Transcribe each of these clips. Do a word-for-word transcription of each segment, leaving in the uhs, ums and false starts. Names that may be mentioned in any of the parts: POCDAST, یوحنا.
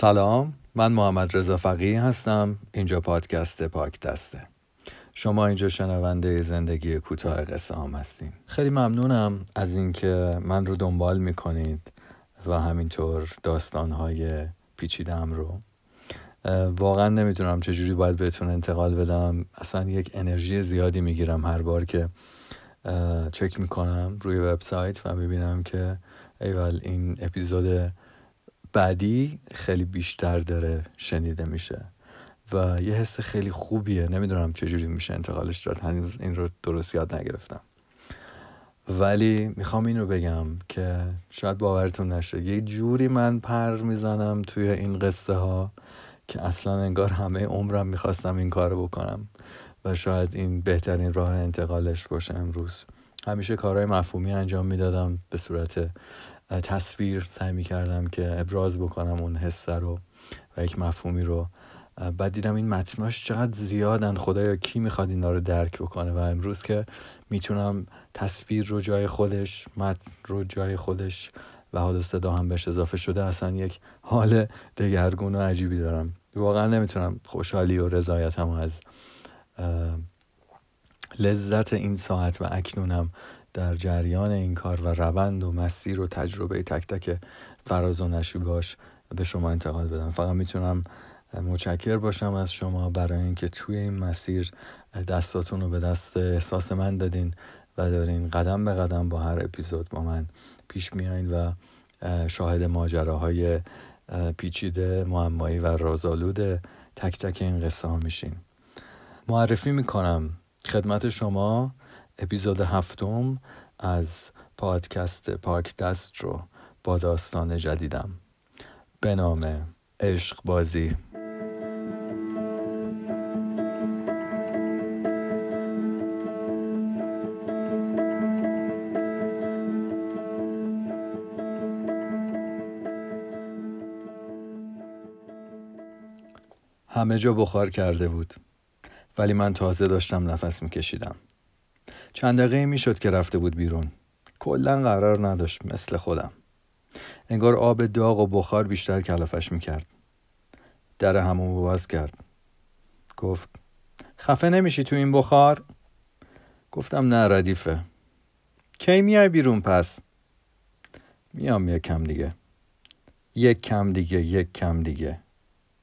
سلام، من محمد رضا فقیه هستم. اینجا پادکست پاک دسته. شما اینجا شنونده زندگی کوتاه قصه هام هستین. خیلی ممنونم از اینکه من رو دنبال میکنید و همینطور داستانهای پیچیدم رو. واقعا نمیتونم چجوری باید بهتون انتقال بدم. اصلا یک انرژی زیادی میگیرم هر بار که چک میکنم روی وبسایت و میبینم که ایول این اپیزود بعدی خیلی بیشتر داره شنیده میشه و یه حس خیلی خوبیه. نمیدونم چجوری میشه انتقالش داد، هنوز این رو درست یاد نگرفتم، ولی میخوام این رو بگم که شاید باورتون نشه، یه جوری من پر میزنم توی این قصه ها که اصلا انگار همه عمرم میخواستم این کارو بکنم و شاید این بهترین راه انتقالش باشه. امروز همیشه کارهای مفهومی انجام میدادم، به صورت تصویر سعی میکردم که ابراز بکنم اون حس رو و یک مفهومی رو. بعد دیدم این متناش چقدر زیادن، خدایا کی میخواد اینا رو درک بکنه؟ و امروز که میتونم تصویر رو جای خودش، متن رو جای خودش و حال صدا هم بهش اضافه شده، اصلا یک حال دگرگون و عجیبی دارم. واقعا نمیتونم خوشحالی و رضایتم از لذت این ساعت و اکنونم در جریان این کار و روند و مسیر و تجربه تک تک فراز و نشیباش به شما انتقال بدم. فقط میتونم متشکر باشم از شما برای اینکه توی این مسیر دستاتون رو به دست احساس من دادین و دارین قدم به قدم با هر اپیزود با من پیش میایین و شاهد ماجراهای پیچیده، معمایی و رازآلود تک تک این قصه ها میشین. معرفی میکنم خدمت شما اپیزود هفتم از پادکست پاک دست رو با داستان جدیدم به نام عشق بازی. همه جا بخار کرده بود، ولی من تازه داشتم نفس میکشیدم. چند دقیقه میشد که رفته بود بیرون. کلاً قرار نداشت، مثل خودم. انگار آب داغ و بخار بیشتر کلافش میکرد. در حموم باز کرد. گفت خفه نمیشی تو این بخار؟ گفتم نه، ردیفه. کی میای بیرون پس؟ میام یک کم دیگه. یک کم دیگه، یک کم دیگه.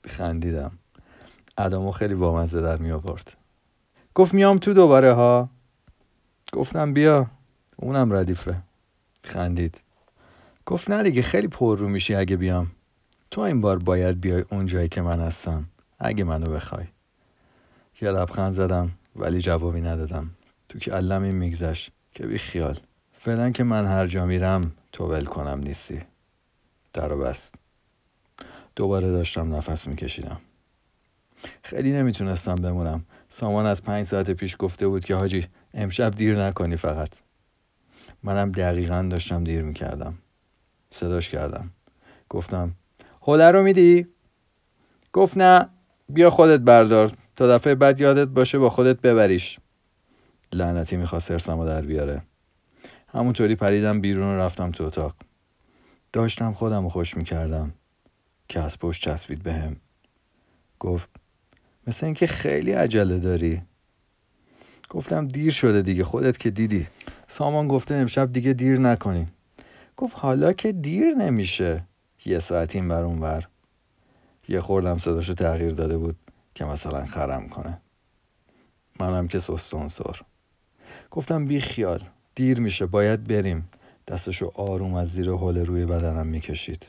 خندیدم. ادامو خیلی بامزه در می آورد. گفت میام تو دوباره ها. گفتم بیا، اونم ردیفه. خندید. گفت نه دیگه، خیلی پر رو میشی اگه بیام. تو این بار باید بیای اون جایی که من هستم، اگه منو بخوای. یه لبخند زدم، ولی جوابی ندادم. تو که علم این میگذشت که بی خیال، فعلا که من هر جا میرم تو ول کنم نیستی. درو بست. دوباره داشتم نفس میکشیدم. خیلی نمیتونستم بمونم. سامان از پنج ساعت پیش گفته بود که حاجی امشب دیر نکنی فقط. منم دقیقاً داشتم دیر میکردم. صداش کردم. گفتم هوله رو میدی؟ گفت نه، بیا خودت بردار. تا دفعه بعد یادت باشه با خودت ببریش. لعنتی میخواست هرسم رو در بیاره. همونطوری پریدم بیرون و رفتم تو اتاق. داشتم خودم رو خوش میکردم که از پشت چسبید بهم. گفت مثل اینکه خیلی عجله داری. گفتم دیر شده دیگه، خودت که دیدی. سامان گفته امشب دیگه دیر نکنی. گفت حالا که دیر نمیشه، یه ساعت این بر اون بر. یه خوردم صداشو تغییر داده بود که مثلا خرم کنه. منم که سستانسور. گفتم بی خیال، دیر میشه، باید بریم. دستشو آروم از زیر حوله روی بدنم میکشید.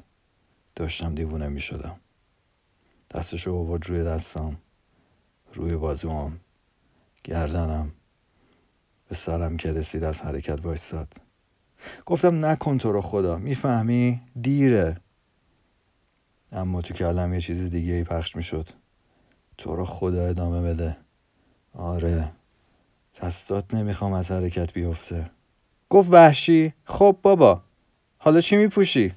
داشتم دیوونه میشدم. دستشو آورد روی دستم، روی بازوام، گردنم. به سرم که رسید از حرکت وایساد. گفتم نکن تو رو خدا، میفهمی دیره. اما تو کلم یه چیز دیگه ای پخش میشد. تو رو خدا ادامه بده. آره، دستات نمیخوام از حرکت بیفته. گفت وحشی؟ خب بابا حالا چی میپوشی؟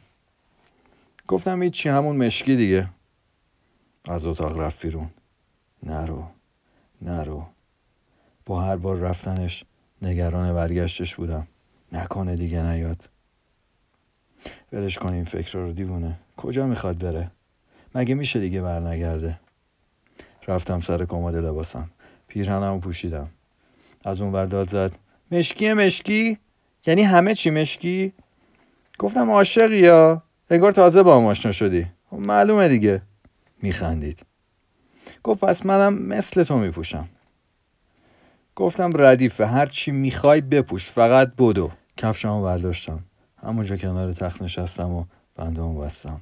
گفتم هیچی، همون مشکی دیگه. از اتاق رفت بیرون. نرو نرو. با هر بار رفتنش نگران برگشتش بودم. نکنه دیگه نیاد. ولش کن این فکر رو، دیوونه. کجا میخواد بره؟ مگه میشه دیگه برنگرده. رفتم سر کمد لباسم، پیرهنمو پوشیدم. از اون ور داد زد مشکی مشکی، یعنی همه چی مشکی. گفتم عاشقی یا انگار تازه با هم آشنا شدی. معلومه دیگه. میخندید. گفت پس منم مثل تو میپوشم. گفتم ردیفه، هر چی میخوای بپوش، فقط بدو. کفشمو برداشتم، همونجا کنار تخت نشستم و بندمو بستم.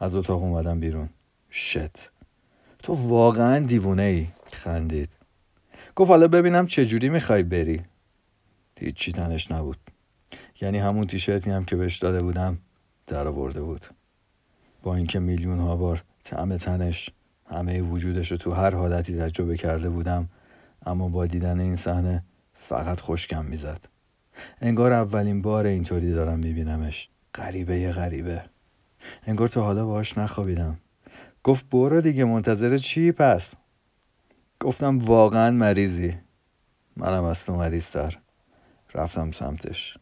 از اتاق اومدم بیرون. شت، تو واقعا دیوونه ای. خندید. گفت حالا ببینم چه جوری میخوای بری. هیچی تنش نبود، یعنی همون تیشرتی هم که بهش داده بودم در آورده بود، با اینکه میلیون ها بار طعم تنش، همه وجودش رو تو هر حالتی تجربه کرده بودم، اما با دیدن این صحنه فقط خشکم میزد. انگار اولین بار اینطوری دارم میبینمش. غریبه یه غریبه، انگار تا حالا باهاش نخوابیدم. گفت برو دیگه، منتظر چی پس؟ گفتم واقعا مریضی. منم از تو مریض‌تر. رفتم سمتش،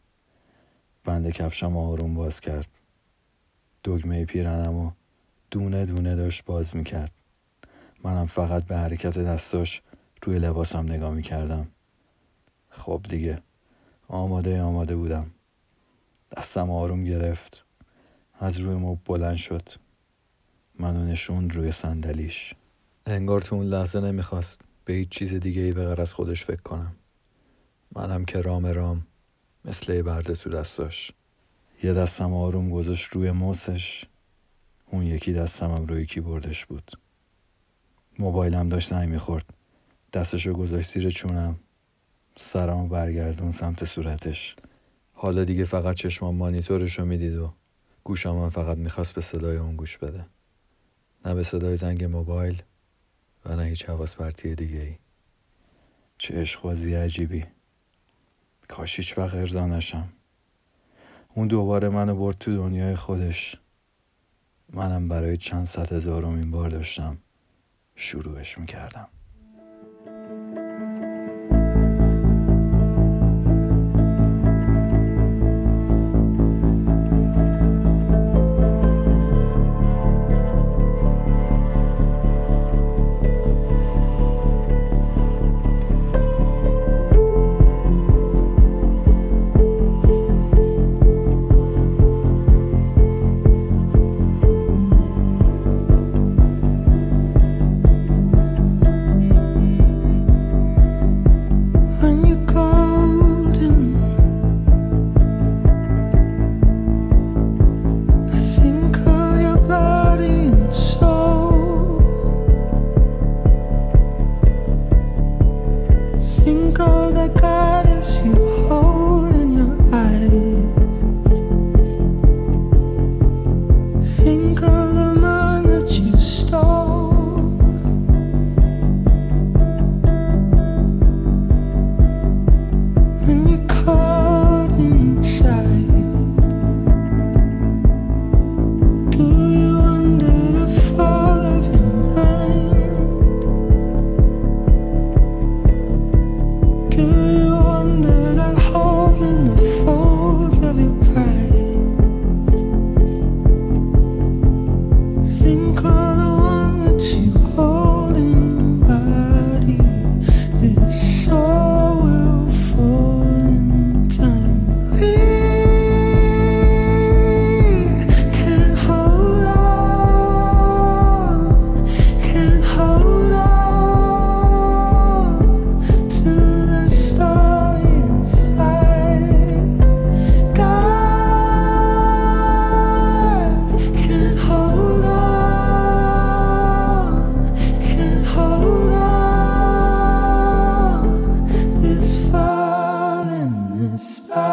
بند کفشم آروم باز کرد، دگمه پیرهنمو دونه دونه داشت باز میکرد. منم فقط به حرکت دستاش روی لباسم نگاه میکردم. خب دیگه آماده آماده بودم. دستم آروم گرفت، از روی مبل بلند شد، منو نشوند روی صندلیش. انگار تو اون لحظه نمیخواست به هیچ چیز دیگه ای بغیر از خودش فکر کنم. منم که رام رام مثل برده تو دستاش. یه دستم آروم گذاشت روی موسش، اون یکی دستم هم روی کیبوردش بود. موبایلم داشت زنگ میخورد. دستشو گذاشت زیر چونم، سرمو برگردون سمت صورتش. حالا دیگه فقط چشمام مانیتورشو میدید و گوشم هم فقط میخواست به صدای اون گوش بده، نه به صدای زنگ موبایل و نه هیچ حواس پرتی دیگه ای. چه عشق‌بازی عجیبی. کاش هیچ وقت ارضا نشم. اون دوباره منو برد تو دنیای خودش. منم برای چند صد هزارمین بار داشتم شروعش میکردم. It's